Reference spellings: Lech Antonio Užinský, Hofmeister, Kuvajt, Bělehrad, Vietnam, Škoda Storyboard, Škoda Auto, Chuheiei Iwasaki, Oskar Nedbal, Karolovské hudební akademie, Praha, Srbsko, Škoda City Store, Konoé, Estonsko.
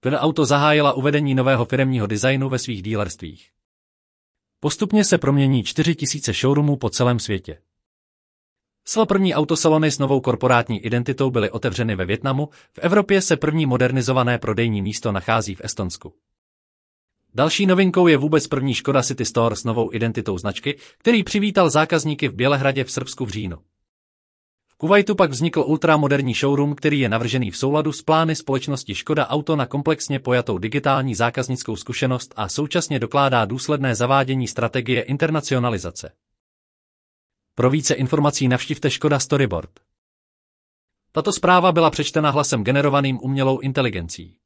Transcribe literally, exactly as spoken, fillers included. Škoda Auto zahájila uvedení nového firemního designu ve svých dealerstvích. Postupně se promění čtyři tisíce showroomů po celém světě. Sl první autosalony s novou korporátní identitou byly otevřeny ve Vietnamu, v Evropě se první modernizované prodejní místo nachází v Estonsku. Další novinkou je vůbec první Škoda City Store s novou identitou značky, který přivítal zákazníky v Bělehradě v Srbsku v říjnu. V Kuvajtu pak vznikl ultramoderní showroom, který je navržený v souladu s plány společnosti Škoda Auto na komplexně pojatou digitální zákaznickou zkušenost a současně dokládá důsledné zavádění strategie internacionalizace. Pro více informací navštivte Škoda Storyboard. Tato zpráva byla přečtena hlasem generovaným umělou inteligencí.